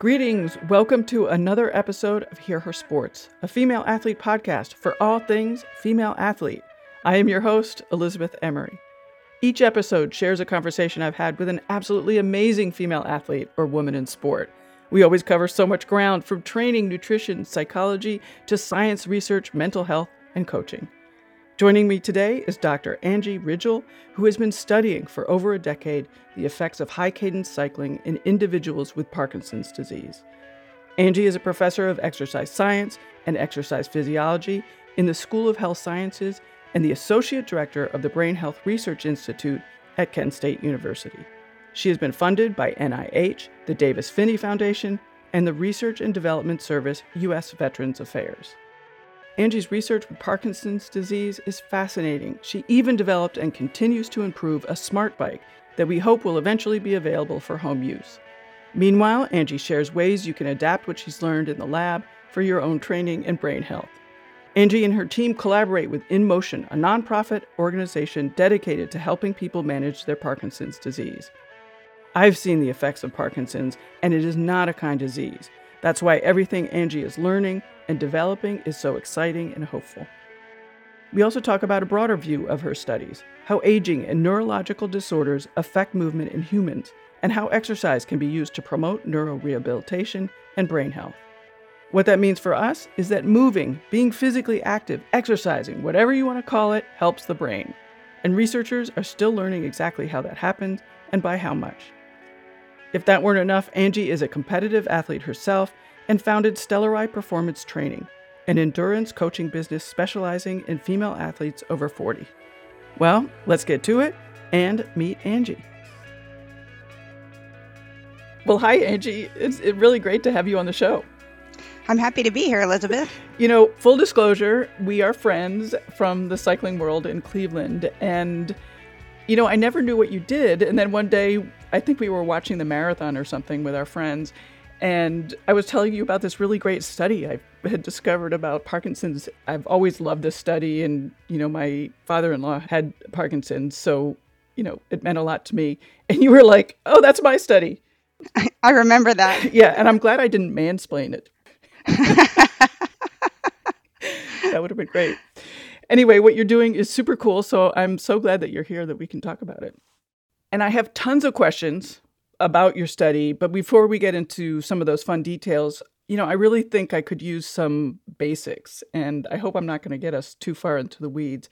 Greetings. Welcome to another episode of Hear Her Sports, a female athlete podcast for all things female athlete. I am your host, Elizabeth Emery. Each episode shares a conversation I've had with an absolutely amazing female athlete or woman in sport. We always cover so much ground, from training, nutrition, psychology, to science research, mental health, and coaching. Joining me today is Dr. Angie Ridgel, who has been studying for over a decade the effects of high-cadence cycling in individuals with Parkinson's disease. Angie is a professor of exercise science and exercise physiology in the School of Health Sciences and the associate director of the Brain Health Research Institute at Kent State University. She has been funded by NIH, the Davis Phinney Foundation, and the Research and Development Service, U.S. Veterans Affairs. Angie's research with Parkinson's disease is fascinating. She even developed and continues to improve a smart bike that we hope will eventually be available for home use. Meanwhile, Angie shares ways you can adapt what she's learned in the lab for your own training and brain health. Angie and her team collaborate with InMotion, a nonprofit organization dedicated to helping people manage their Parkinson's disease. I've seen the effects of Parkinson's, and it is not a kind disease. That's why everything Angie is learning and developing is so exciting and hopeful. We also talk about a broader view of her studies, how aging and neurological disorders affect movement in humans, and how exercise can be used to promote neurorehabilitation and brain health. What that means for us is that moving, being physically active, exercising, whatever you want to call it, helps the brain. And researchers are still learning exactly how that happens and by how much. If that weren't enough, Angie is a competitive athlete herself and founded Stelleri Performance Training, an endurance coaching business specializing in female athletes over 40. Well, let's get to it and meet Angie. Well, hi, Angie. It's really great to have you on the show. I'm happy to be here, Elizabeth. You know, full disclosure, we are friends from the cycling world in Cleveland, and you know, I never knew what you did. And then one day, I think we were watching the marathon or something with our friends, and I was telling you about this really great study I had discovered about Parkinson's. I've always loved this study, and, you know, my father-in-law had Parkinson's, so, you know, it meant a lot to me. And you were like, oh, that's my study. I remember that. Yeah, and I'm glad I didn't mansplain it. That would have been great. Anyway, what you're doing is super cool, so I'm so glad that you're here, that we can talk about it. And I have tons of questions about your study, but before we get into some of those fun details, you know, I really think I could use some basics, and I hope I'm not going to get us too far into the weeds.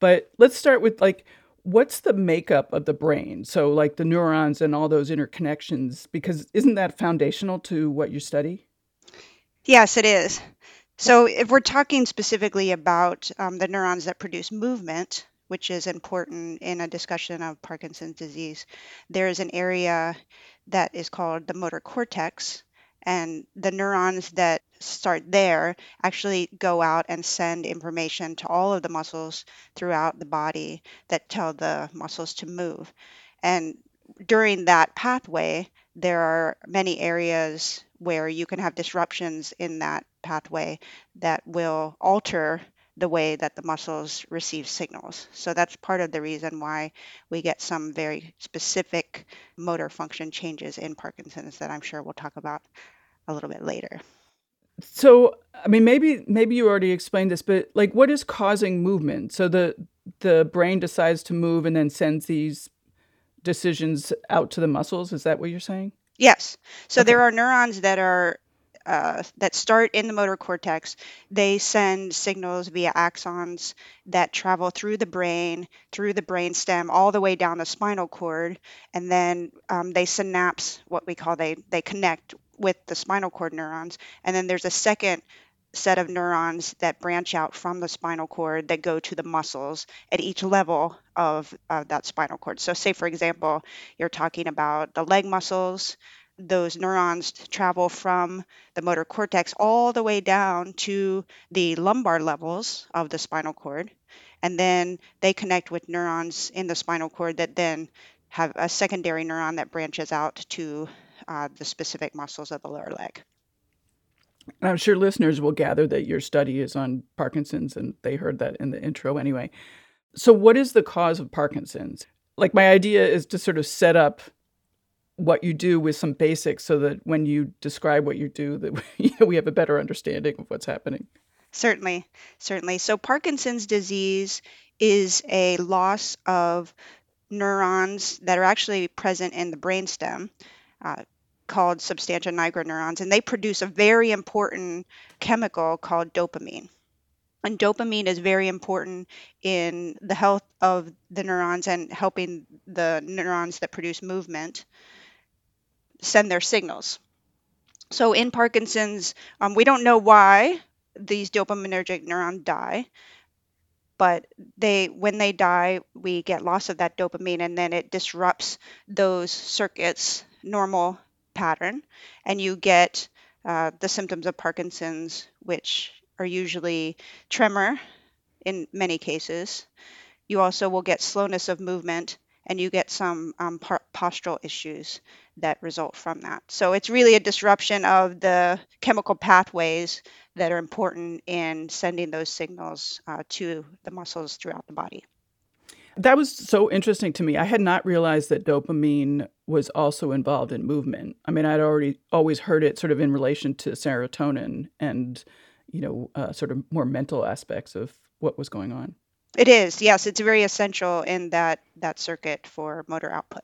But let's start with, like, what's the makeup of the brain? So, like, the neurons and all those interconnections, because isn't that foundational to what you study? Yes, it is. So if we're talking specifically about the neurons that produce movement, which is important in a discussion of Parkinson's disease, there is an area that is called the motor cortex, and the neurons that start there actually go out and send information to all of the muscles throughout the body that tell the muscles to move. And during that pathway, there are many areas where you can have disruptions in that pathway that will alter the way that the muscles receive signals. So that's part of the reason why we get some very specific motor function changes in Parkinson's that I'm sure we'll talk about a little bit later. So, I mean, maybe you already explained this, but, like, what is causing movement? So the brain decides to move and then sends these decisions out to the muscles. Is that what you're saying? Yes. So okay. There are neurons that are that start in the motor cortex. They send signals via axons that travel through the brainstem, all the way down the spinal cord, and then they synapse. What we call they connect with the spinal cord neurons, and then there's a second set of neurons that branch out from the spinal cord that go to the muscles at each level of that spinal cord. So say, for example, you're talking about the leg muscles. Those neurons travel from the motor cortex all the way down to the lumbar levels of the spinal cord, and then they connect with neurons in the spinal cord that then have a secondary neuron that branches out to the specific muscles of the lower leg. And I'm sure listeners will gather that your study is on Parkinson's, and they heard that in the intro anyway. So what is the cause of Parkinson's? Like, my idea is to sort of set up what you do with some basics so that when you describe what you do, that we have a better understanding of what's happening. Certainly, certainly. So Parkinson's disease is a loss of neurons that are actually present in the brainstem, called substantia nigra neurons, and they produce a very important chemical called dopamine. And dopamine is very important in the health of the neurons and helping the neurons that produce movement send their signals. So in Parkinson's, we don't know why these dopaminergic neurons die, but when they die, we get loss of that dopamine, and then it disrupts those circuits' normal pattern, and you get the symptoms of Parkinson's, which are usually tremor in many cases. You also will get slowness of movement, and you get some postural issues that result from that. So it's really a disruption of the chemical pathways that are important in sending those signals to the muscles throughout the body. That was so interesting to me. I had not realized that dopamine was also involved in movement. I mean, I'd always heard it sort of in relation to serotonin and sort of more mental aspects of what was going on. It is, yes. It's very essential in that circuit for motor output.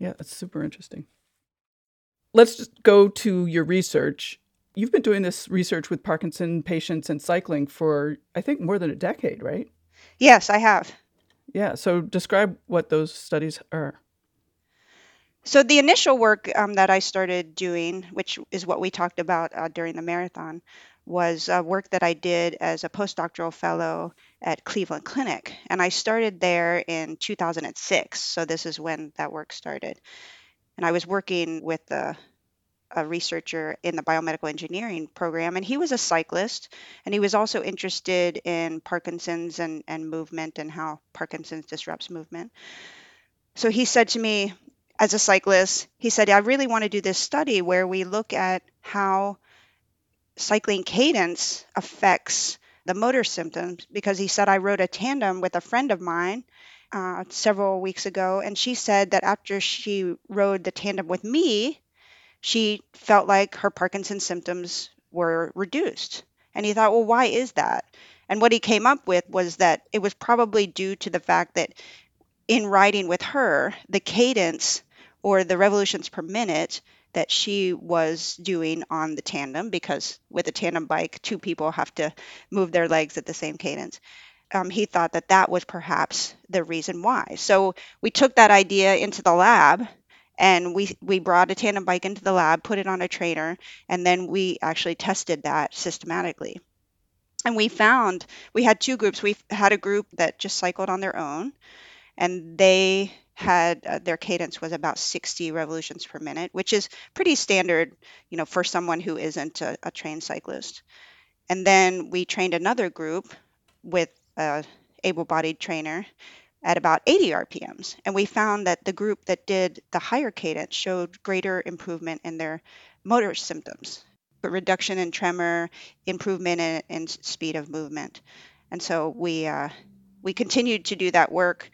Yeah, that's super interesting. Let's just go to your research. You've been doing this research with Parkinson patients and cycling for, I think, more than a decade, right? Yes, I have. Yeah, so describe what those studies are. So the initial work that I started doing, which is what we talked about during the marathon, was work that I did as a postdoctoral fellow at Cleveland Clinic. And I started there in 2006. So this is when that work started. And I was working with a researcher in the biomedical engineering program, and he was a cyclist, and he was also interested in Parkinson's and movement and how Parkinson's disrupts movement. So he said to me, as a cyclist, he said, I really want to do this study where we look at how cycling cadence affects the motor symptoms, because he said, I rode a tandem with a friend of mine several weeks ago, and she said that after she rode the tandem with me, she felt like her Parkinson's symptoms were reduced. And he thought, well, why is that? And what he came up with was that it was probably due to the fact that in riding with her, the cadence or the revolutions per minute that she was doing on the tandem, because with a tandem bike, two people have to move their legs at the same cadence. He thought that was perhaps the reason why. So we took that idea into the lab, and we brought a tandem bike into the lab, put it on a trainer, and then we actually tested that systematically. And we found, we had two groups. We had a group that just cycled on their own, and they had their cadence was about 60 revolutions per minute, which is pretty standard, for someone who isn't a trained cyclist. And then we trained another group with an able-bodied trainer at about 80 RPMs. And we found that the group that did the higher cadence showed greater improvement in their motor symptoms, but reduction in tremor, improvement in speed of movement. And so we continued to do that work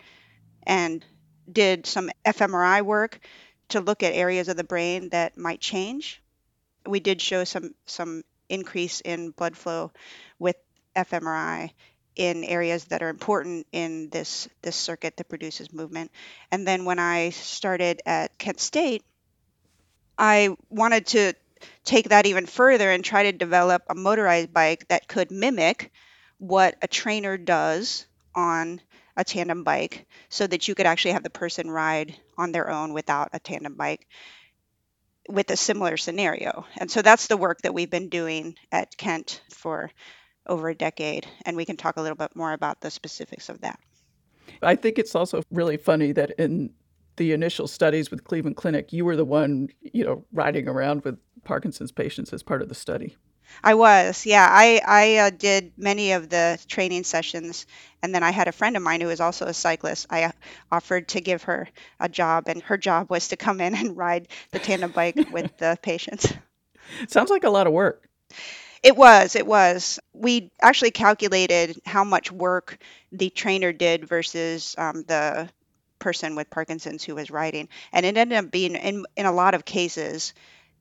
and did some fMRI work to look at areas of the brain that might change. We did show some increase in blood flow with fMRI in areas that are important in this circuit that produces movement. And then when I started at Kent State, I wanted to take that even further and try to develop a motorized bike that could mimic what a trainer does on a tandem bike, so that you could actually have the person ride on their own without a tandem bike with a similar scenario. And so that's the work that we've been doing at Kent for over a decade. And we can talk a little bit more about the specifics of that. I think it's also really funny that in the initial studies with Cleveland Clinic, you were the one, riding around with Parkinson's patients as part of the study. I was, yeah. I did many of the training sessions, and then I had a friend of mine who was also a cyclist. I offered to give her a job, and her job was to come in and ride the tandem bike with the patients. Sounds like a lot of work. It was. We actually calculated how much work the trainer did versus the person with Parkinson's who was riding. And it ended up being, in a lot of cases,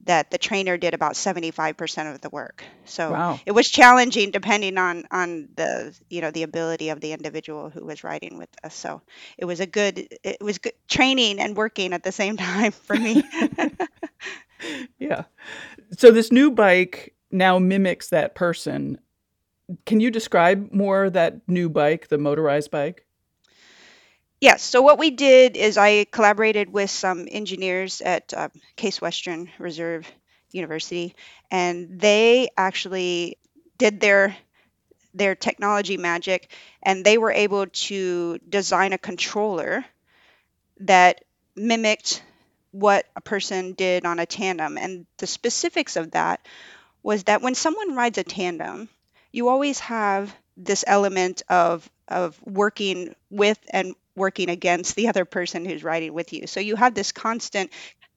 that the trainer did about 75% of the work. So wow. It was challenging depending on the, you know, the ability of the individual who was riding with us. So it was good training and working at the same time for me. Yeah. So this new bike now mimics that person. Can you describe more that new bike, the motorized bike? Yes. So what we did is I collaborated with some engineers at Case Western Reserve University, and they actually did their technology magic, and they were able to design a controller that mimicked what a person did on a tandem. And the specifics of that was that when someone rides a tandem, you always have this element of working with and working against the other person who's riding with you. So you have this constant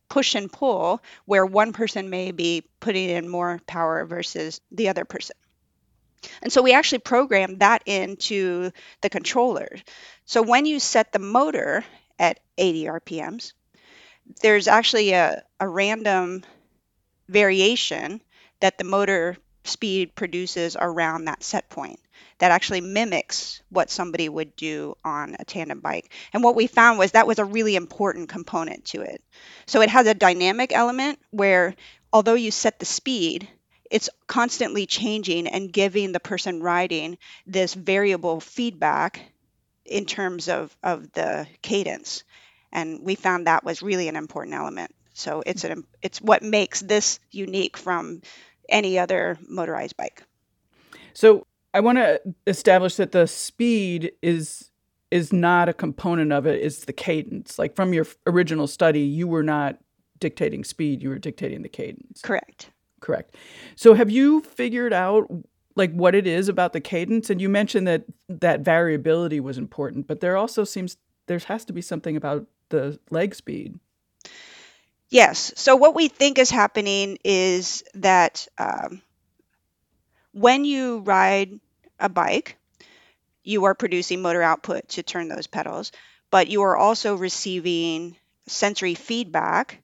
push and pull where one person may be putting in more power versus the other person. And so we actually programmed that into the controller. So when you set the motor at 80 RPMs, there's actually a random variation that the motor speed produces around that set point that actually mimics what somebody would do on a tandem bike. And what we found was that was a really important component to it. So it has a dynamic element where, although you set the speed, it's constantly changing and giving the person riding this variable feedback in terms of the cadence. And we found that was really an important element. So it's what makes this unique from any other motorized bike. So I want to establish that the speed is not a component of it, it's the cadence. Like from your original study, you were not dictating speed, you were dictating the cadence. Correct. So have you figured out like what it is about the cadence? And you mentioned that variability was important, but there has to be something about the leg speed. Yes. So what we think is happening is that when you ride a bike, you are producing motor output to turn those pedals, but you are also receiving sensory feedback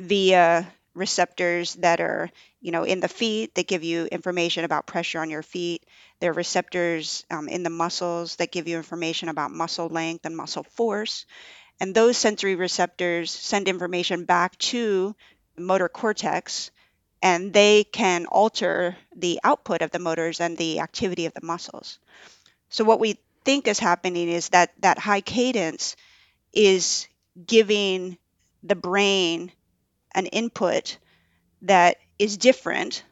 via receptors that are, in the feet that give you information about pressure on your feet. There are receptors in the muscles that give you information about muscle length and muscle force. And those sensory receptors send information back to the motor cortex, and they can alter the output of the motors and the activity of the muscles. So what we think is happening is that high cadence is giving the brain an input that is different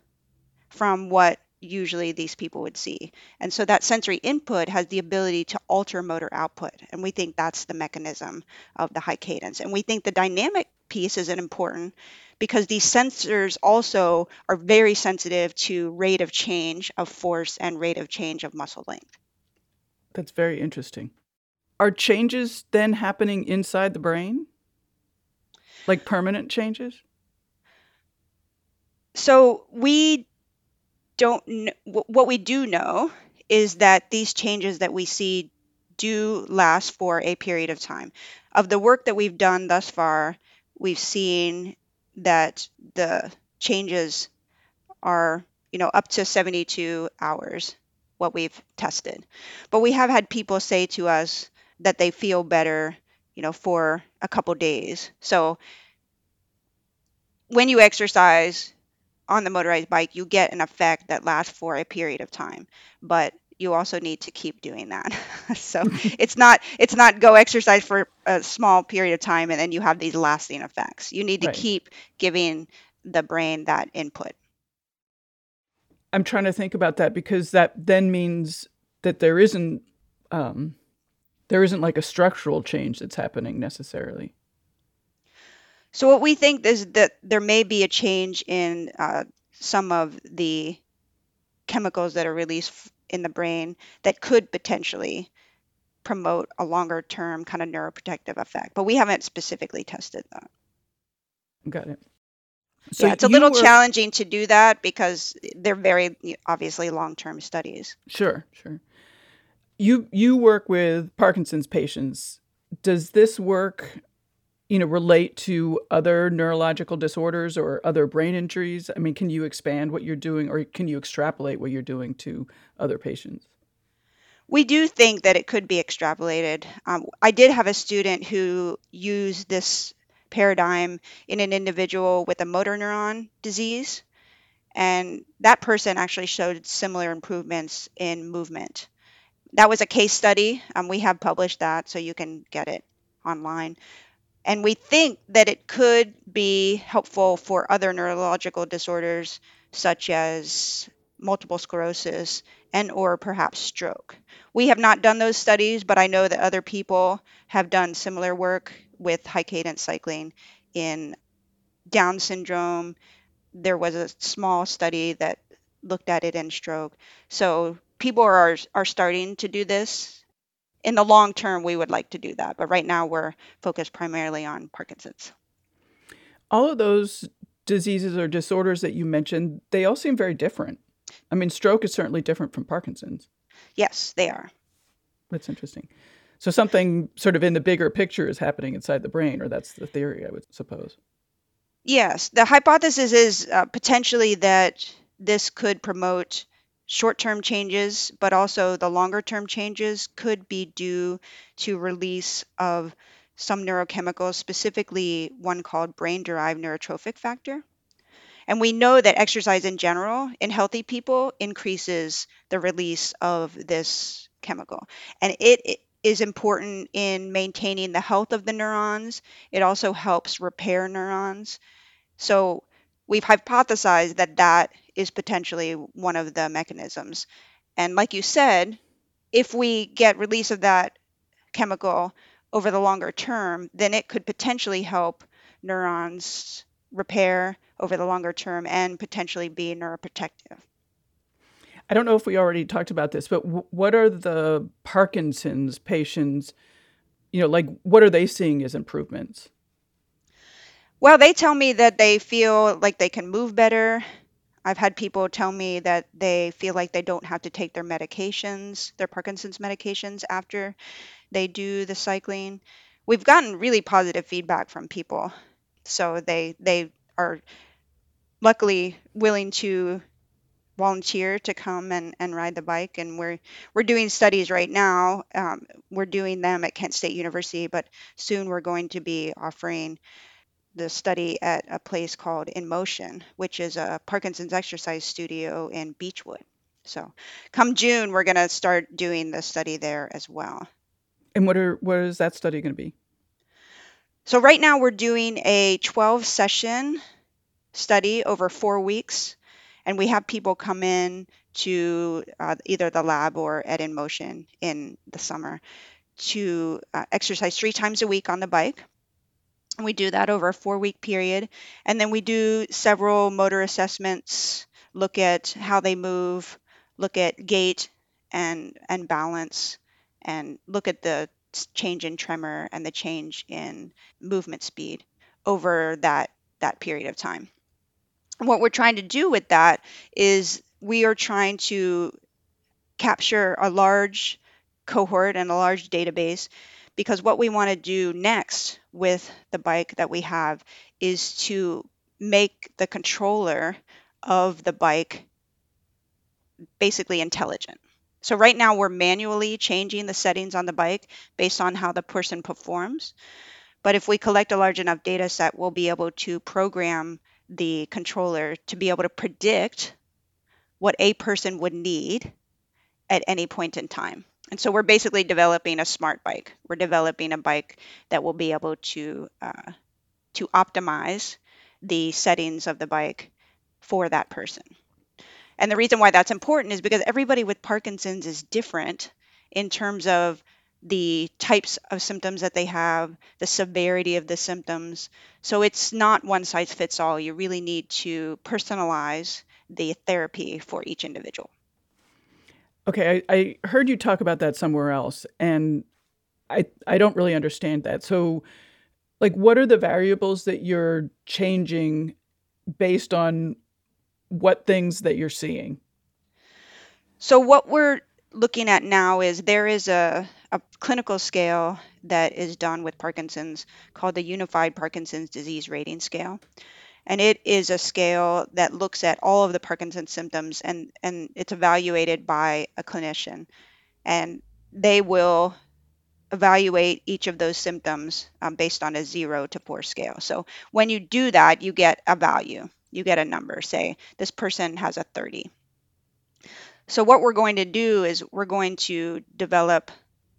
from what usually these people would see. And so that sensory input has the ability to alter motor output. And we think that's the mechanism of the high cadence. And we think the dynamic piece is important because these sensors also are very sensitive to rate of change of force and rate of change of muscle length. That's very interesting. Are changes then happening inside the brain? Like permanent changes? So what we do know is that these changes that we see do last for a period of time. Of the work that we've done thus far, we've seen that the changes are, up to 72 hours, what we've tested. But we have had people say to us that they feel better, for a couple days. So when you exercise on the motorized bike, you get an effect that lasts for a period of time, but you also need to keep doing that. So it's not go exercise for a small period of time and then you have these lasting effects. You need to keep giving the brain that input. I'm trying to think about that because that then means that there isn't like a structural change that's happening necessarily. So what we think is that there may be a change in some of the chemicals that are released in the brain that could potentially promote a longer term kind of neuroprotective effect. But we haven't specifically tested that. Got it. So yeah, it's a little challenging to do that because they're very obviously long-term studies. Sure. You work with Parkinson's patients Does this work, relate to other neurological disorders or other brain injuries? I mean, can you expand what you're doing, or can you extrapolate what you're doing to other patients? We do think that it could be extrapolated. I did have a student who used this paradigm in an individual with a motor neuron disease, and that person actually showed similar improvements in movement. That was a case study. We have published that, so you can get it online. And we think that it could be helpful for other neurological disorders, such as multiple sclerosis and or perhaps stroke. We have not done those studies, but I know that other people have done similar work with high cadence cycling in Down syndrome. There was a small study that looked at it in stroke. So people are starting to do this. In the long term, we would like to do that. But right now, we're focused primarily on Parkinson's. All of those diseases or disorders that you mentioned, they all seem very different. I mean, stroke is certainly different from Parkinson's. Yes, they are. That's interesting. So something sort of in the bigger picture is happening inside the brain, or that's the theory, I would suppose. Yes. The hypothesis is potentially that this could promote short-term changes, but also the longer-term changes could be due to release of some neurochemicals, specifically one called brain-derived neurotrophic factor. And we know that exercise in general in healthy people increases the release of this chemical. And it is important in maintaining the health of the neurons. It also helps repair neurons. So we've hypothesized that that is potentially one of the mechanisms. And like you said, if we get release of that chemical over the longer term, then it could potentially help neurons repair over the longer term and potentially be neuroprotective. I don't know if we already talked about this, but what are the Parkinson's patients, what are they seeing as improvements? Well, they tell me that they feel like they can move better. I've had people tell me that they feel like they don't have to take their medications, their Parkinson's medications, after they do the cycling. We've gotten really positive feedback from people. So they are luckily willing to volunteer to come and ride the bike. And we're doing studies right now. We're doing them at Kent State University, but soon we're going to be offering the study at a place called InMotion, which is a Parkinson's exercise studio in Beechwood. So come June, we're going to start doing the study there as well. And what is that study going to be? So right now we're doing a 12-session study over 4 weeks, and we have people come in to either the lab or at InMotion in the summer to exercise 3 times a week on the bike. And we do that over a 4-week period. And then we do several motor assessments, look at how they move, look at gait and balance, and look at the change in tremor and the change in movement speed over that period of time. And what we're trying to do with that is we are trying to capture a large cohort and a large database, because what we want to do next with the bike that we have is to make the controller of the bike basically intelligent. So right now we're manually changing the settings on the bike based on how the person performs. But if we collect a large enough data set, we'll be able to program the controller to be able to predict what a person would need at any point in time. And so we're basically developing a smart bike. We're developing a bike that will be able to optimize the settings of the bike for that person. And the reason why that's important is because everybody with Parkinson's is different in terms of the types of symptoms that they have, the severity of the symptoms. So it's not one size fits all. You really need to personalize the therapy for each individual. Okay, I heard you talk about that somewhere else, and I don't really understand that. So, what are the variables that you're changing based on what things that you're seeing? So what we're looking at now is there is a clinical scale that is done with Parkinson's called the Unified Parkinson's Disease Rating Scale. And it is a scale that looks at all of the Parkinson's symptoms, and it's evaluated by a clinician. And they will evaluate each of those symptoms based on a 0 to 4 scale. So when you do that, you get a value, you get a number. Say this person has a 30. So what we're going to do is we're going to develop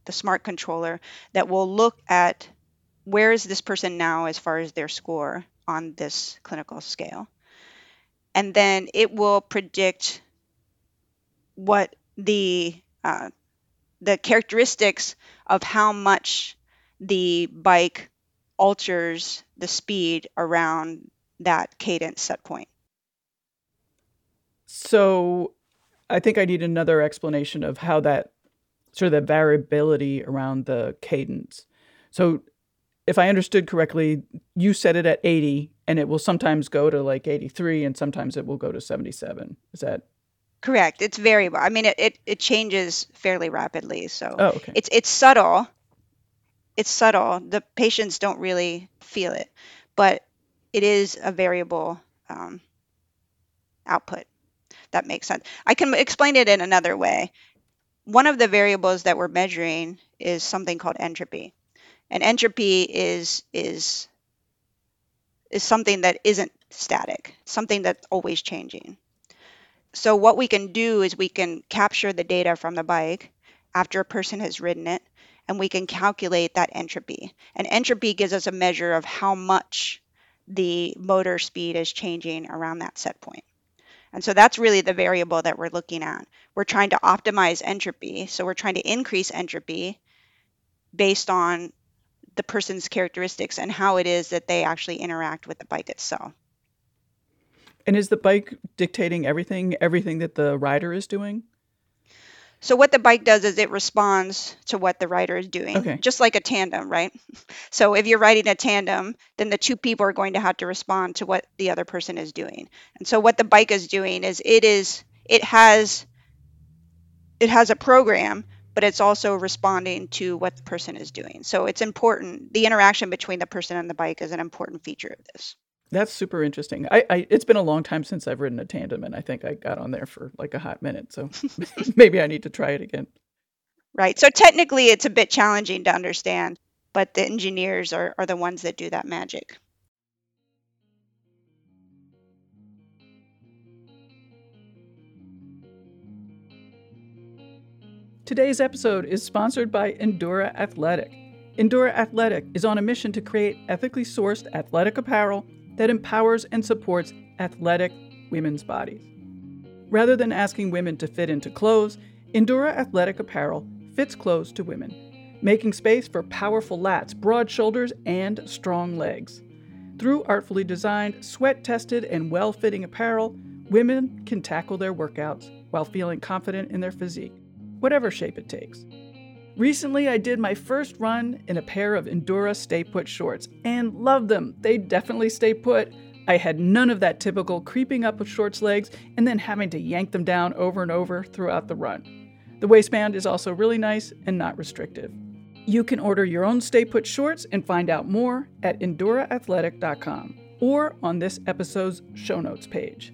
the smart controller that will look at where is this person now as far as their score on this clinical scale. And then it will predict what the characteristics of how much the bike alters the speed around that cadence set point. So I think I need another explanation of how that sort of the variability around the cadence. So if I understood correctly, you set it at 80 and it will sometimes go to like 83 and sometimes it will go to 77. Is that correct? It's variable. I mean, it changes fairly rapidly. So it's subtle. It's subtle. The patients don't really feel it, but it is a variable output. That makes sense. I can explain it in another way. One of the variables that we're measuring is something called entropy. And entropy is something that isn't static, something that's always changing. So what we can do is we can capture the data from the bike after a person has ridden it, and we can calculate that entropy. And entropy gives us a measure of how much the motor speed is changing around that set point. And so that's really the variable that we're looking at. We're trying to optimize entropy. So we're trying to increase entropy based on the person's characteristics and how it is that they actually interact with the bike itself. And is the bike dictating everything that the rider is doing? So what the bike does is it responds to what the rider is doing, just like a tandem, right? So if you're riding a tandem, then the two people are going to have to respond to what the other person is doing. And so what the bike is doing is it has a program, but it's also responding to what the person is doing. So it's important. The interaction between the person and the bike is an important feature of this. That's super interesting. It's been a long time since I've ridden a tandem, and I think I got on there for like a hot minute. So maybe I need to try it again. Right. So technically, it's a bit challenging to understand, but the engineers are the ones that do that magic. Today's episode is sponsored by Endura Athletic. Endura Athletic is on a mission to create ethically sourced athletic apparel that empowers and supports athletic women's bodies. Rather than asking women to fit into clothes, Endura Athletic apparel fits clothes to women, making space for powerful lats, broad shoulders, and strong legs. Through artfully designed, sweat-tested, and well-fitting apparel, women can tackle their workouts while feeling confident in their physique, whatever shape it takes. Recently, I did my first run in a pair of Endura Stay Put shorts and loved them. They definitely stay put. I had none of that typical creeping up of shorts legs and then having to yank them down over and over throughout the run. The waistband is also really nice and not restrictive. You can order your own Stay Put shorts and find out more at enduraathletic.com or on this episode's show notes page.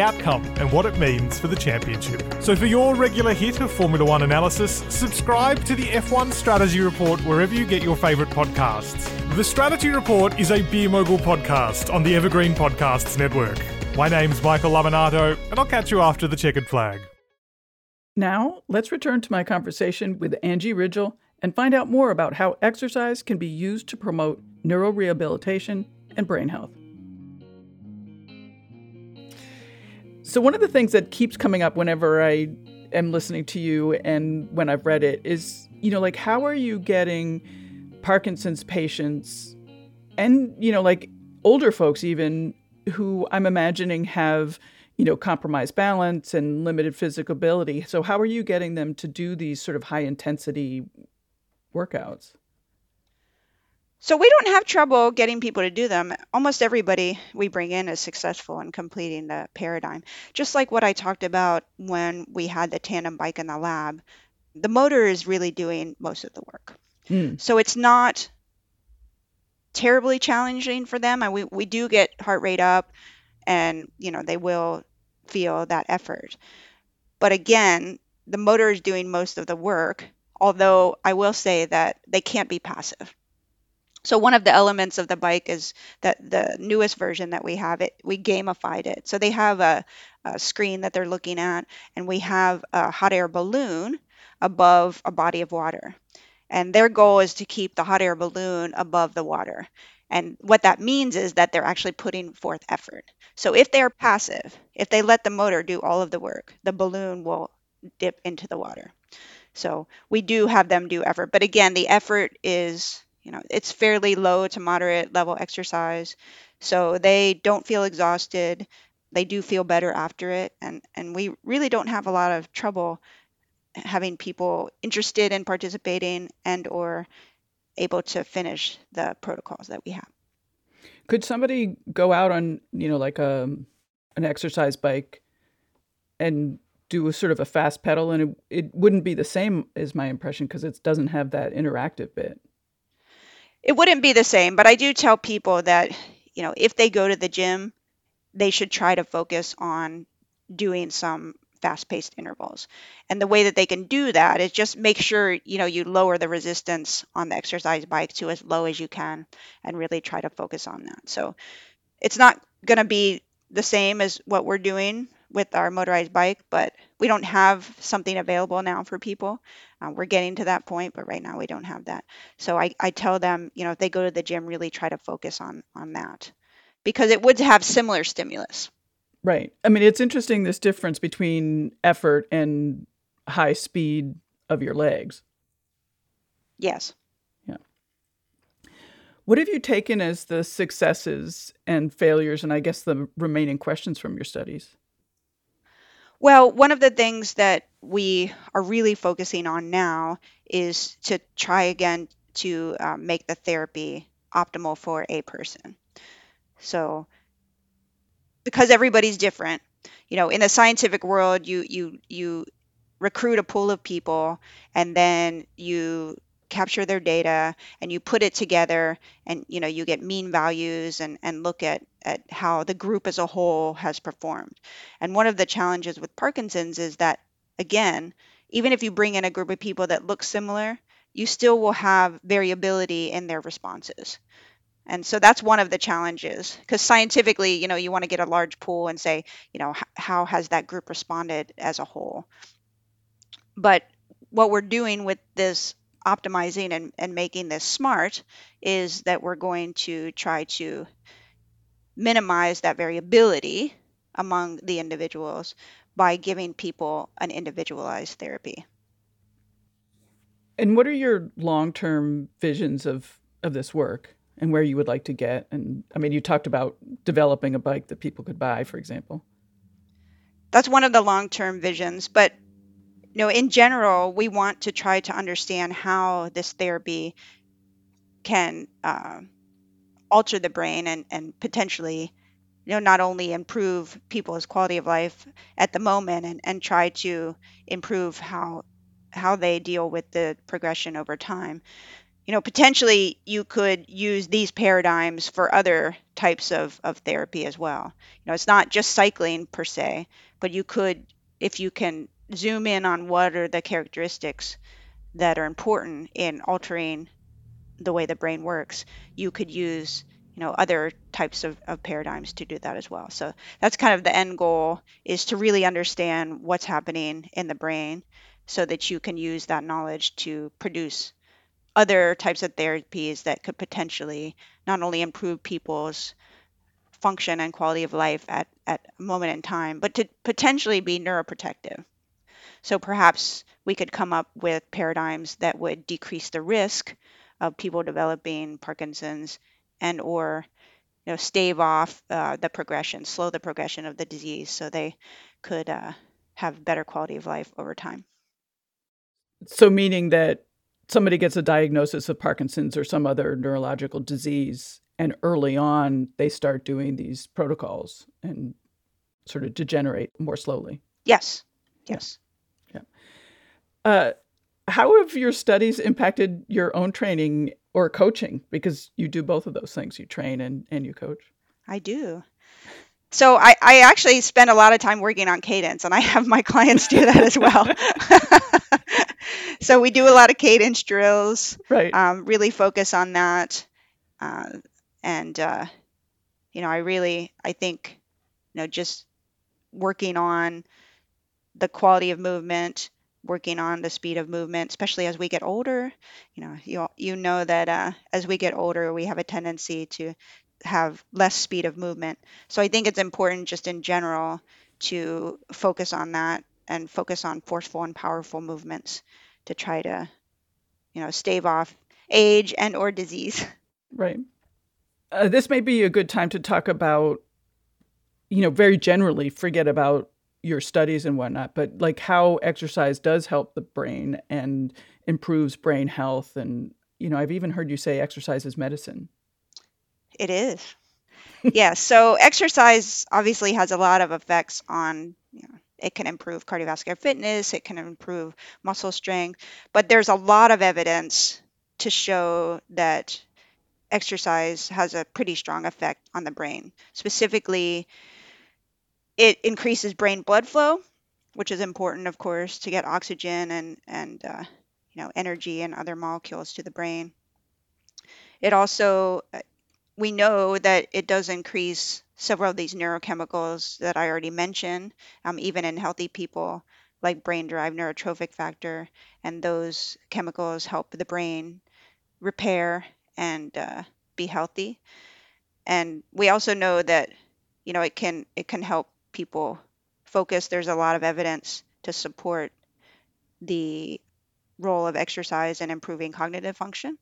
outcome and what it means for the championship. So for your regular hit of Formula One analysis, subscribe to the F1 Strategy Report wherever you get your favourite podcasts. The Strategy Report is a Beer Mogul podcast on the Evergreen Podcasts Network. My name's Michael Laminato, and I'll catch you after the checkered flag. Now, let's return to my conversation with Angie Ridgel and find out more about how exercise can be used to promote neurorehabilitation and brain health. So one of the things that keeps coming up whenever I am listening to you and when I've read it is, you know, like, how are you getting Parkinson's patients and, you know, like older folks even who I'm imagining have, you know, compromised balance and limited physical ability. So how are you getting them to do these sort of high intensity workouts? So we don't have trouble getting people to do them. Almost everybody we bring in is successful in completing the paradigm. Just like what I talked about when we had the tandem bike in the lab, the motor is really doing most of the work. So it's not terribly challenging for them. And we do get heart rate up and, you know, they will feel that effort. But again, the motor is doing most of the work, although I will say that they can't be passive. So one of the elements of the bike is that the newest version that we have, we gamified it. So they have a screen that they're looking at, and we have a hot air balloon above a body of water. And their goal is to keep the hot air balloon above the water. And what that means is that they're actually putting forth effort. So if they are passive, if they let the motor do all of the work, the balloon will dip into the water. So we do have them do effort. But again, the effort is... you know, it's fairly low to moderate level exercise. So they don't feel exhausted. They do feel better after it. And we really don't have a lot of trouble having people interested in participating and or able to finish the protocols that we have. Could somebody go out on, you know, like an exercise bike and do a sort of a fast pedal? And it wouldn't be the same, is my impression, because it doesn't have that interactive bit. It wouldn't be the same, but I do tell people that, you know, if they go to the gym, they should try to focus on doing some fast-paced intervals. And the way that they can do that is just make sure, you know, you lower the resistance on the exercise bike to as low as you can and really try to focus on that. So it's not going to be the same as what we're doing with our motorized bike, but we don't have something available now for people. We're getting to that point, but right now we don't have that. So I tell them, you know, if they go to the gym, really try to focus on that, because it would have similar stimulus. Right. I mean, it's interesting, this difference between effort and high speed of your legs. Yes. Yeah. What have you taken as the successes and failures, and I guess the remaining questions from your studies? Well, one of the things that we are really focusing on now is to try again to make the therapy optimal for a person. So because everybody's different, you know, in the scientific world, you recruit a pool of people and then you capture their data and you put it together and, you know, you get mean values and look at how the group as a whole has performed. And one of the challenges with Parkinson's is that, again, even if you bring in a group of people that look similar, you still will have variability in their responses. And so that's one of the challenges, because scientifically, you know, you want to get a large pool and say, you know, how has that group responded as a whole? But what we're doing with this optimizing and making this smart is that we're going to try to minimize that variability among the individuals by giving people an individualized therapy. And what are your long-term visions of this work and where you would like to get? And I mean, you talked about developing a bike that people could buy, for example. That's one of the long-term visions, but no, in general, we want to try to understand how this therapy can alter the brain and potentially, you know, not only improve people's quality of life at the moment and try to improve how they deal with the progression over time. You know, potentially you could use these paradigms for other types of therapy as well. You know, it's not just cycling per se, but you could, if you can zoom in on what are the characteristics that are important in altering the way the brain works, you could use, other types of paradigms to do that as well. So that's kind of the end goal, is to really understand what's happening in the brain so that you can use that knowledge to produce other types of therapies that could potentially not only improve people's function and quality of life at a moment in time, but to potentially be neuroprotective. So perhaps we could come up with paradigms that would decrease the risk of people developing Parkinson's and or stave off the progression, slow the progression of the disease, so they could have better quality of life over time. So meaning that somebody gets a diagnosis of Parkinson's or some other neurological disease, and early on they start doing these protocols and sort of degenerate more slowly. Yes. Yes. Yeah. How have your studies impacted your own training or coaching? Because you do both of those things. You train and you coach. I do. So I actually spend a lot of time working on cadence, and I have my clients do that as well. So we do a lot of cadence drills, right? Really focus on that. I think just working on the quality of movement, working on the speed of movement, especially as we get older. As we get older, we have a tendency to have less speed of movement. So I think it's important just in general to focus on that and focus on forceful and powerful movements to try to, stave off age and or disease. Right. This may be a good time to talk about, very generally, forget about your studies and whatnot, but like how exercise does help the brain and improves brain health. And, I've even heard you say exercise is medicine. It is. Yeah. So exercise obviously has a lot of effects on, it can improve cardiovascular fitness, it can improve muscle strength, but there's a lot of evidence to show that exercise has a pretty strong effect on the brain. Specifically, it increases brain blood flow, which is important, of course, to get oxygen and energy and other molecules to the brain. It also, we know that it does increase several of these neurochemicals that I already mentioned, even in healthy people, like brain-derived neurotrophic factor, and those chemicals help the brain repair and be healthy. And we also know that, it can help people focus. There's a lot of evidence to support the role of exercise in improving cognitive function.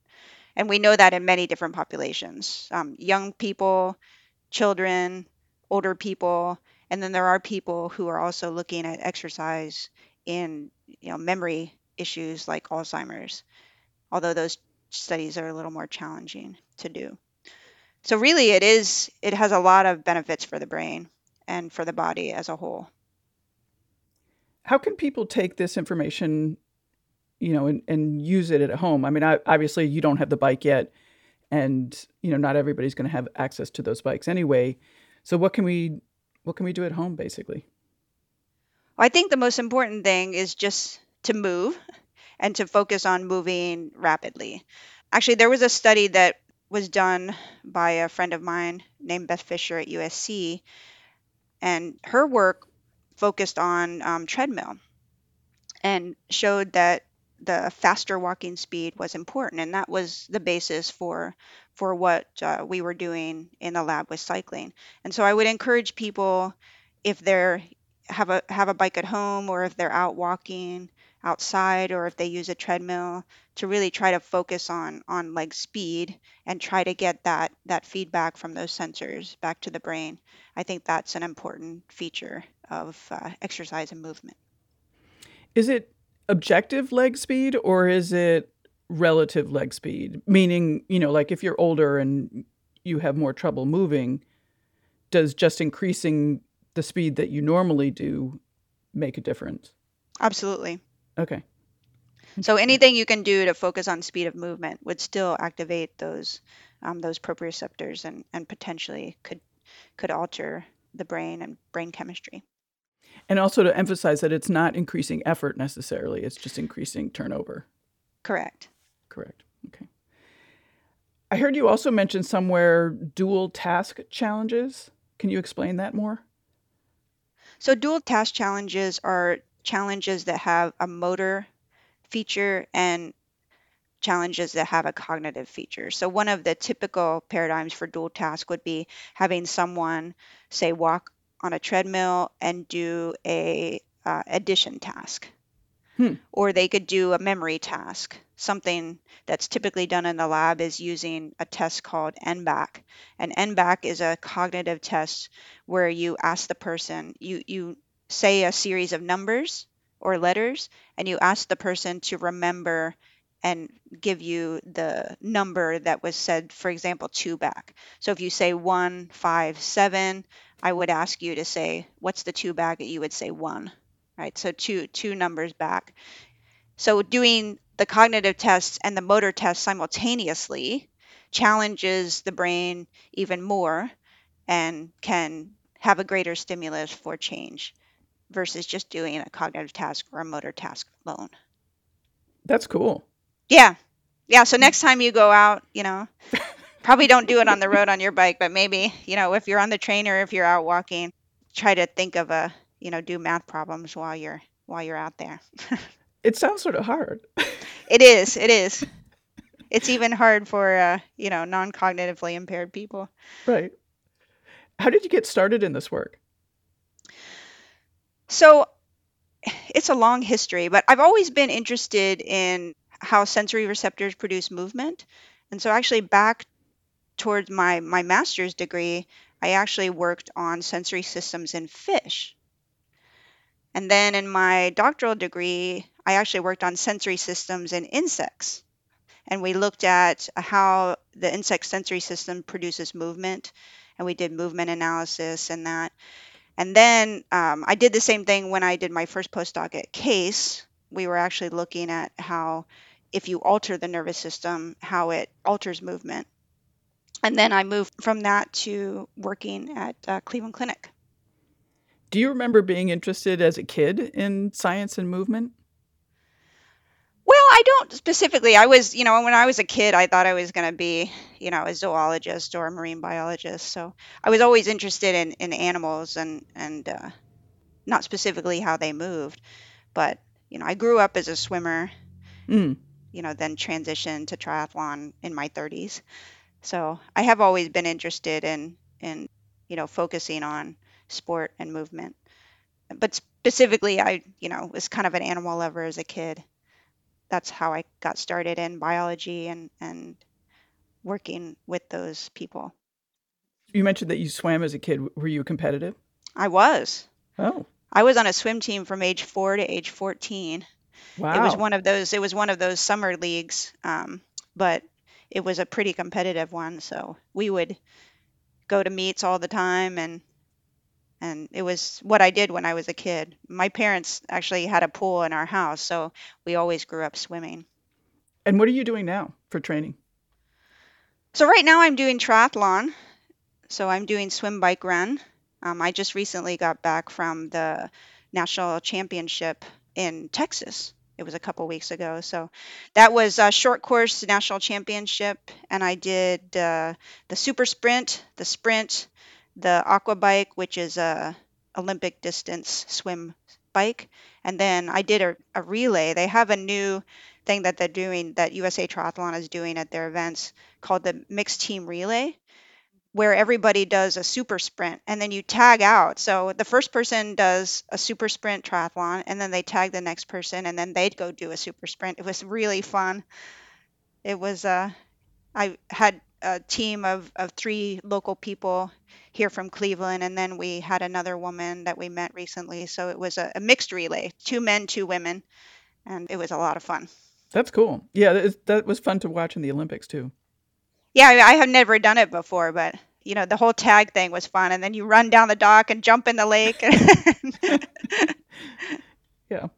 And we know that in many different populations, young people, children, older people, and then there are people who are also looking at exercise in, memory issues like Alzheimer's, although those studies are a little more challenging to do. So really it has a lot of benefits for the brain and for the body as a whole. How can people take this information, and use it at home? I mean, obviously you don't have the bike yet, and, not everybody's going to have access to those bikes anyway. So what can we do at home, basically? Well, I think the most important thing is just to move and to focus on moving rapidly. Actually, there was a study that was done by a friend of mine named Beth Fisher at USC, and her work focused on treadmill and showed that the faster walking speed was important. And that was the basis for what we were doing in the lab with cycling. And so I would encourage people, if they have a bike at home, or if they're out walking outside, or if they use a treadmill, to really try to focus on leg speed and try to get that feedback from those sensors back to the brain. I think that's an important feature of exercise and movement. Is it objective leg speed, or is it relative leg speed? Meaning, like if you're older and you have more trouble moving, does just increasing the speed that you normally do make a difference? Absolutely. Okay. So anything you can do to focus on speed of movement would still activate those proprioceptors and potentially could alter the brain and brain chemistry. And also to emphasize that it's not increasing effort necessarily, it's just increasing turnover. Correct. Okay. I heard you also mention somewhere dual task challenges. Can you explain that more? So dual task challenges are challenges that have a motor feature and challenges that have a cognitive feature. So one of the typical paradigms for dual task would be having someone, say, walk on a treadmill and do a addition task. Or they could do a memory task. Something that's typically done in the lab is using a test called N-back. And N-back is a cognitive test where you ask the person, you say a series of numbers or letters, and you ask the person to remember and give you the number that was said, for example, 2 back. So if you say 1, 5, 7, I would ask you to say, what's the 2 back? You would say 1. Right, so two numbers back. So doing the cognitive tests and the motor tests simultaneously challenges the brain even more and can have a greater stimulus for change versus just doing a cognitive task or a motor task alone. That's cool. Yeah. So next time you go out, probably don't do it on the road on your bike, but maybe, if you're on the train or if you're out walking, try to think of a do math problems while you're out there. It sounds sort of hard. It is. It's even hard for, non-cognitively impaired people. Right. How did you get started in this work? So it's a long history, but I've always been interested in how sensory receptors produce movement. And so actually back towards my master's degree, I actually worked on sensory systems in fish. And then in my doctoral degree, I actually worked on sensory systems in insects. And we looked at how the insect sensory system produces movement. And we did movement analysis and that. And then I did the same thing when I did my first postdoc at Case. We were actually looking at how if you alter the nervous system, how it alters movement. And then I moved from that to working at Cleveland Clinic. Do you remember being interested as a kid in science and movement? Well, I don't specifically. I was, when I was a kid, I thought I was going to be, a zoologist or a marine biologist. So I was always interested in animals and not specifically how they moved. But, I grew up as a swimmer, then transitioned to triathlon in my 30s. So I have always been interested in focusing on sport and movement. But specifically, I, was kind of an animal lover as a kid. That's how I got started in biology and working with those people. You mentioned that you swam as a kid. Were you competitive? I was. Oh. I was on a swim team from age 4 to age 14. Wow. It was one of those summer leagues, but it was a pretty competitive one. So we would go to meets all the time and it was what I did when I was a kid. My parents actually had a pool in our house, so we always grew up swimming. And what are you doing now for training? So right now I'm doing triathlon. So I'm doing swim, bike, run. I just recently got back from the national championship in Texas. It was a couple weeks ago. So that was a short course national championship. And I did the super sprint, the sprint, the aqua bike, which is a Olympic distance swim bike. And then I did a relay. They have a new thing that they're doing, that USA Triathlon is doing at their events, called the mixed team relay, where everybody does a super sprint and then you tag out. So the first person does a super sprint triathlon and then they tag the next person and then they'd go do a super sprint. It was really fun. It was, I had a team of 3 local people here from Cleveland. And then we had another woman that we met recently. So it was a mixed relay, 2 men, 2 women. And it was a lot of fun. That's cool. Yeah, that was fun to watch in the Olympics too. Yeah, I have never done it before, but the whole tag thing was fun. And then you run down the dock and jump in the lake. Yeah.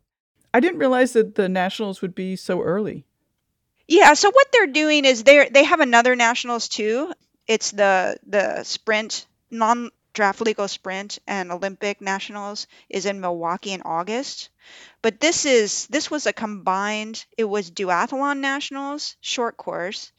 I didn't realize that the nationals would be so early. Yeah, so what they're doing is they have another nationals too. It's the sprint, non-draft legal sprint, and Olympic nationals is in Milwaukee in August. But this was a combined. It was duathlon nationals, short course,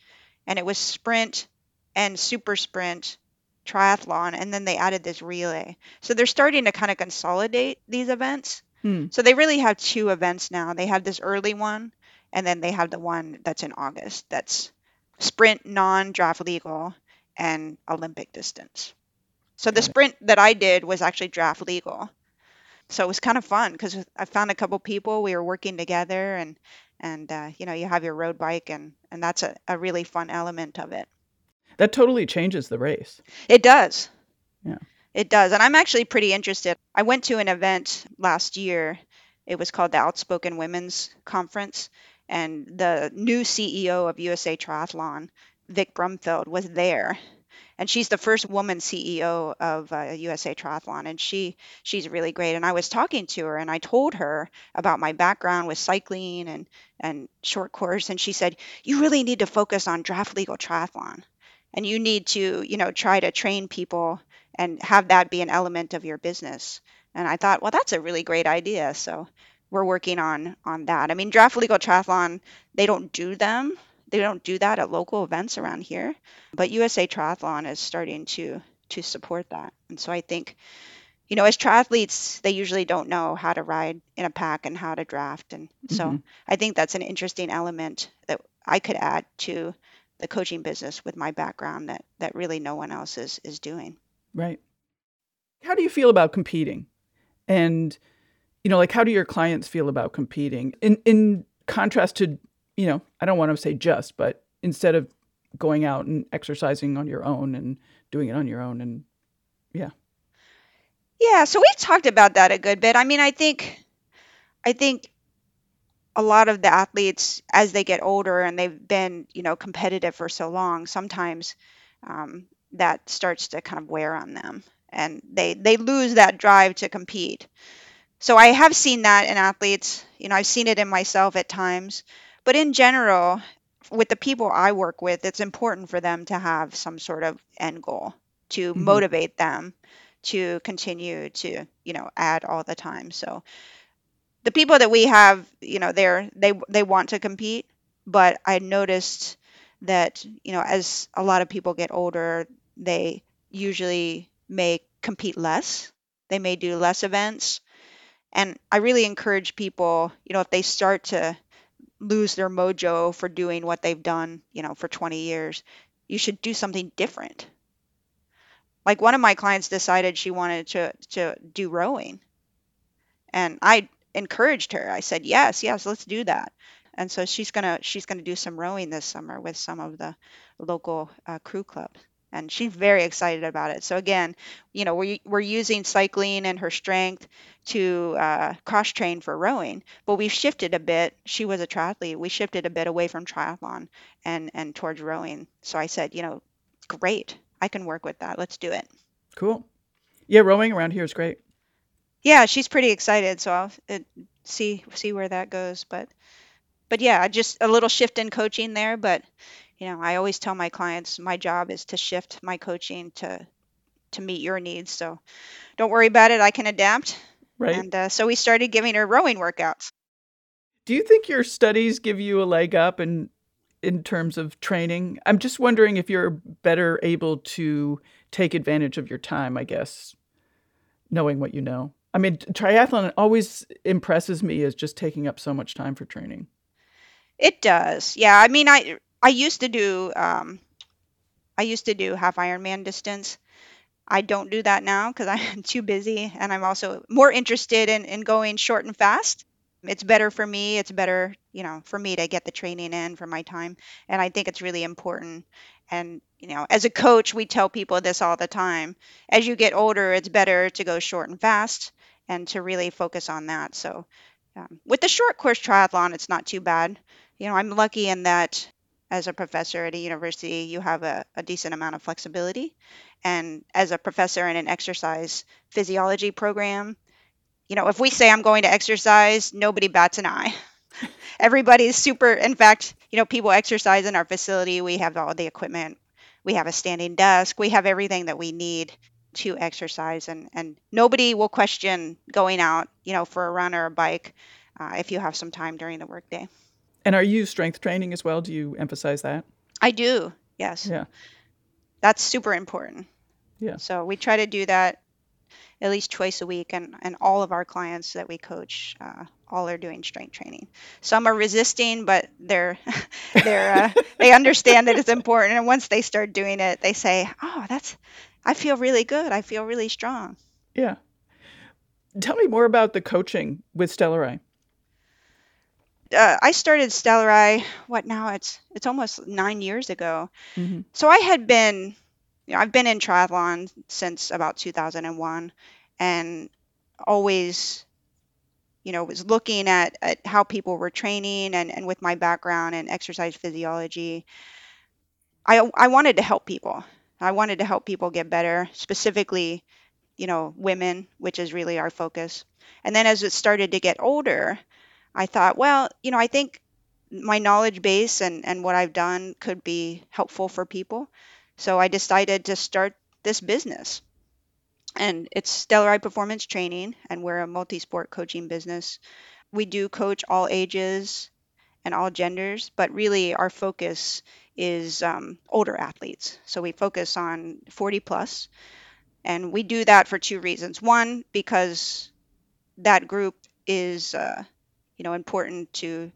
and it was sprint and super sprint triathlon, and then they added this relay. So they're starting to kind of consolidate these events. So they really have two events now. They have this early one, and then they have the one that's in August that's sprint, non-draft legal, and Olympic distance. So the sprint that I did was actually draft legal. So it was kind of fun because I found a couple people, we were working together, and you know, you have your road bike, and that's a really fun element of it. That totally changes the race. It does. Yeah. It does. And I'm actually pretty interested. I went to an event last year. It was called the Outspoken Women's Conference. And the new CEO of USA Triathlon, Vic Brumfield, was there. And she's the first woman CEO of USA Triathlon. And she's really great. And I was talking to her, and I told her about my background with cycling and short course. And she said, you really need to focus on draft legal triathlon. And you need to, you know, try to train people and have that be an element of your business. And I thought, well, that's a really great idea. So we're working on that. I mean, draft legal triathlon, they don't do them. They don't do that at local events around here. But USA Triathlon is starting to support that. And so I think, you know, as triathletes, they usually don't know how to ride in a pack and how to draft. And so I think that's an interesting element that I could add to the coaching business with my background that really no one else is doing. Right. How do you feel about competing? And, you know, like, how do your clients feel about competing? In contrast to, you know, I don't want to say just, but instead of going out and exercising on your own and doing it on your own and Yeah. So we've talked about that a good bit. I mean, I think a lot of the athletes, as they get older and they've been, you know, competitive for so long, sometimes that starts to kind of wear on them, and they lose that drive to compete. So I have seen that in athletes. You know, I've seen it in myself at times, but in general, with the people I work with, it's important for them to have some sort of end goal to motivate them to continue to, you know, add all the time. So the people that we have, you know, they want to compete, but I noticed that, you know, as a lot of people get older, they usually may compete less. They may do less events. And I really encourage people, you know, if they start to lose their mojo for doing what they've done, you know, for 20 years, you should do something different. Like, one of my clients decided she wanted to do rowing. And I encouraged her. I said, yes, let's do that. And so she's gonna do some rowing this summer with some of the local crew clubs, and she's very excited about it. So again, you know, we're using cycling and her strength to cross train for rowing, but we've shifted a bit. She was a triathlete. We shifted a bit away from triathlon and towards rowing. So I said, you know, great, I can work with that. Let's do it. Cool. Yeah, rowing around here is great. Yeah, she's pretty excited, so I'll see where that goes. But yeah, just a little shift in coaching there. But, you know, I always tell my clients my job is to shift my coaching to meet your needs. So don't worry about it. I can adapt. Right. And so we started giving her rowing workouts. Do you think your studies give you a leg up in terms of training? I'm just wondering if you're better able to take advantage of your time, I guess, knowing what you know. I mean, triathlon always impresses me as just taking up so much time for training. It does. Yeah. I mean, I used to do, half Ironman distance. I don't do that now because I'm too busy, and I'm also more interested in going short and fast. It's better for me. It's better, you know, for me to get the training in for my time. And I think it's really important. And, you know, as a coach, we tell people this all the time. As you get older, it's better to go short and fast and to really focus on that. So with the short course triathlon, it's not too bad. You know, I'm lucky in that as a professor at a university, you have a decent amount of flexibility. And as a professor in an exercise physiology program, you know, if we say I'm going to exercise, nobody bats an eye. Everybody's super. In fact, you know, people exercise in our facility. We have all the equipment. We have a standing desk. We have everything that we need to exercise. And nobody will question going out, you know, for a run or a bike if you have some time during the workday. And are you strength training as well? Do you emphasize that? I do. Yes. Yeah. That's super important. Yeah. So we try to do that at least twice a week, and all of our clients that we coach, all are doing strength training. Some are resisting, but they understand that it's important. And once they start doing it, they say, "Oh, I feel really good. I feel really strong." Yeah. Tell me more about the coaching with Stelleri. I started Stelleri, it's almost 9 years ago. Mm-hmm. So I had been, I've been in triathlon since about 2001, and always, was looking at how people were training, and with my background in exercise physiology, I wanted to help people. I wanted to help people get better, specifically, women, which is really our focus. And then as it started to get older, I thought, I think my knowledge base and what I've done could be helpful for people. So I decided to start this business. And it's Stelleri Performance Training, and we're a multi-sport coaching business. We do coach all ages and all genders, but really our focus is older athletes. So we focus on 40 plus, and we do that for two reasons. One, because that group is important to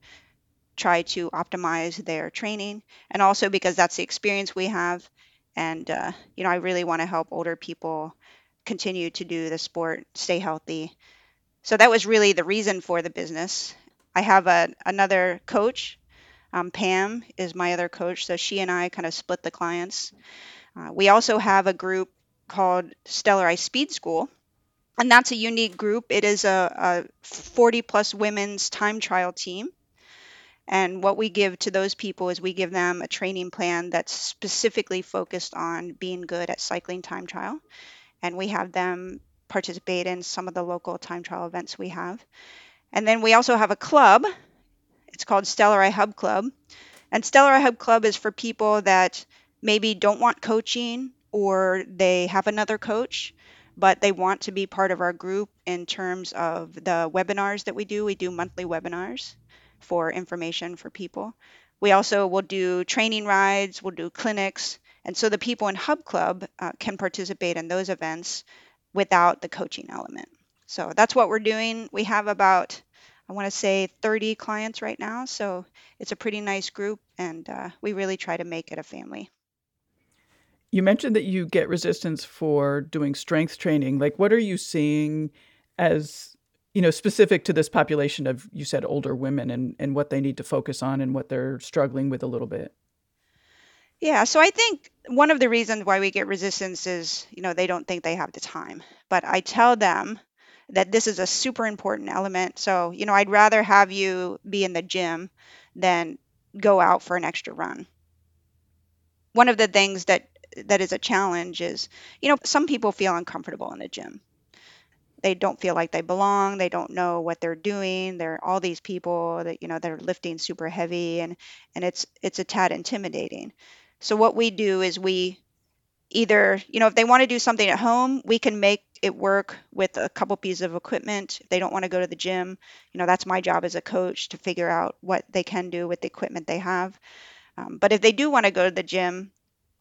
try to optimize their training, and also because that's the experience we have. And, I really want to help older people continue to do the sport, stay healthy. So that was really the reason for the business. I have another coach. Pam is my other coach. So she and I kind of split the clients. We also have a group called Stelleri Speed School. And that's a unique group. It is a 40 plus women's time trial team. And what we give to those people is we give them a training plan that's specifically focused on being good at cycling time trial. And we have them participate in some of the local time trial events we have. And then we also have a club. It's called Stelleri Hub Club. And Stelleri Hub Club is for people that maybe don't want coaching, or they have another coach, but they want to be part of our group in terms of the webinars that we do. We do monthly webinars for information for people. We also will do training rides, we'll do clinics. And so the people in Hub Club can participate in those events without the coaching element. So that's what we're doing. We have about, 30 clients right now. So it's a pretty nice group, and we really try to make it a family. You mentioned that you get resistance for doing strength training. Like, what are you seeing as, specific to this population of, you said, older women, and what they need to focus on and what they're struggling with a little bit? Yeah. So I think one of the reasons why we get resistance is, they don't think they have the time. But I tell them that this is a super important element. So, I'd rather have you be in the gym than go out for an extra run. One of the things that is a challenge is, some people feel uncomfortable in the gym. They don't feel like they belong. They don't know what they're doing. There are all these people that, they're lifting super heavy, and it's a tad intimidating. So what we do is we either, if they want to do something at home, we can make it work with a couple pieces of equipment. If they don't want to go to the gym, that's my job as a coach to figure out what they can do with the equipment they have. But if they do want to go to the gym,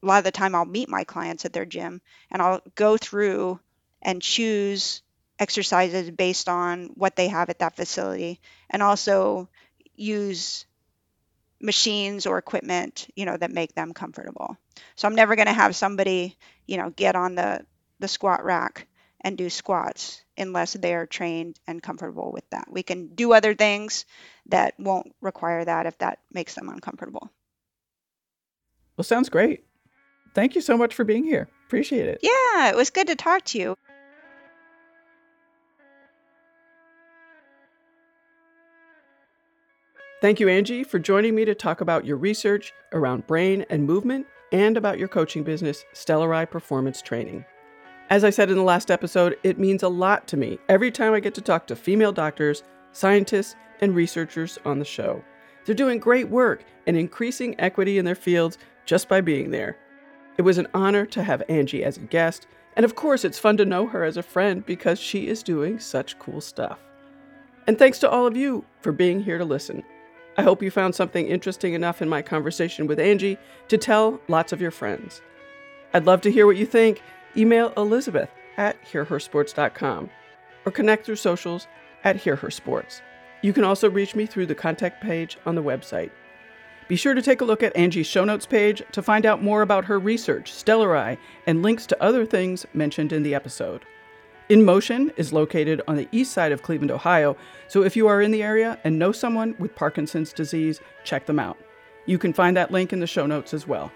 a lot of the time I'll meet my clients at their gym, and I'll go through and choose exercises based on what they have at that facility, and also use machines or equipment, that make them comfortable. So I'm never going to have somebody, get on the squat rack and do squats unless they're trained and comfortable with that. We can do other things that won't require that if that makes them uncomfortable. Well, sounds great. Thank you so much for being here. Appreciate it. Yeah, it was good to talk to you. Thank you, Angie, for joining me to talk about your research around brain and movement, and about your coaching business, Stelleri Performance Training. As I said in the last episode, it means a lot to me every time I get to talk to female doctors, scientists, and researchers on the show. They're doing great work and increasing equity in their fields just by being there. It was an honor to have Angie as a guest, and of course it's fun to know her as a friend because she is doing such cool stuff. And thanks to all of you for being here to listen. I hope you found something interesting enough in my conversation with Angie to tell lots of your friends. I'd love to hear what you think. Email Elizabeth at hearhersports.com or connect through socials at hearhersports. You can also reach me through the contact page on the website. Be sure to take a look at Angie's show notes page to find out more about her research, Stelleri, and links to other things mentioned in the episode. InMotion is located on the east side of Cleveland, Ohio, so if you are in the area and know someone with Parkinson's disease, check them out. You can find that link in the show notes as well.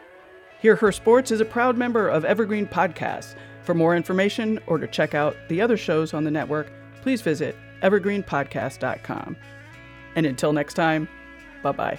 Hear Her Sports is a proud member of Evergreen Podcasts. For more information or to check out the other shows on the network, please visit evergreenpodcast.com. And until next time, bye-bye.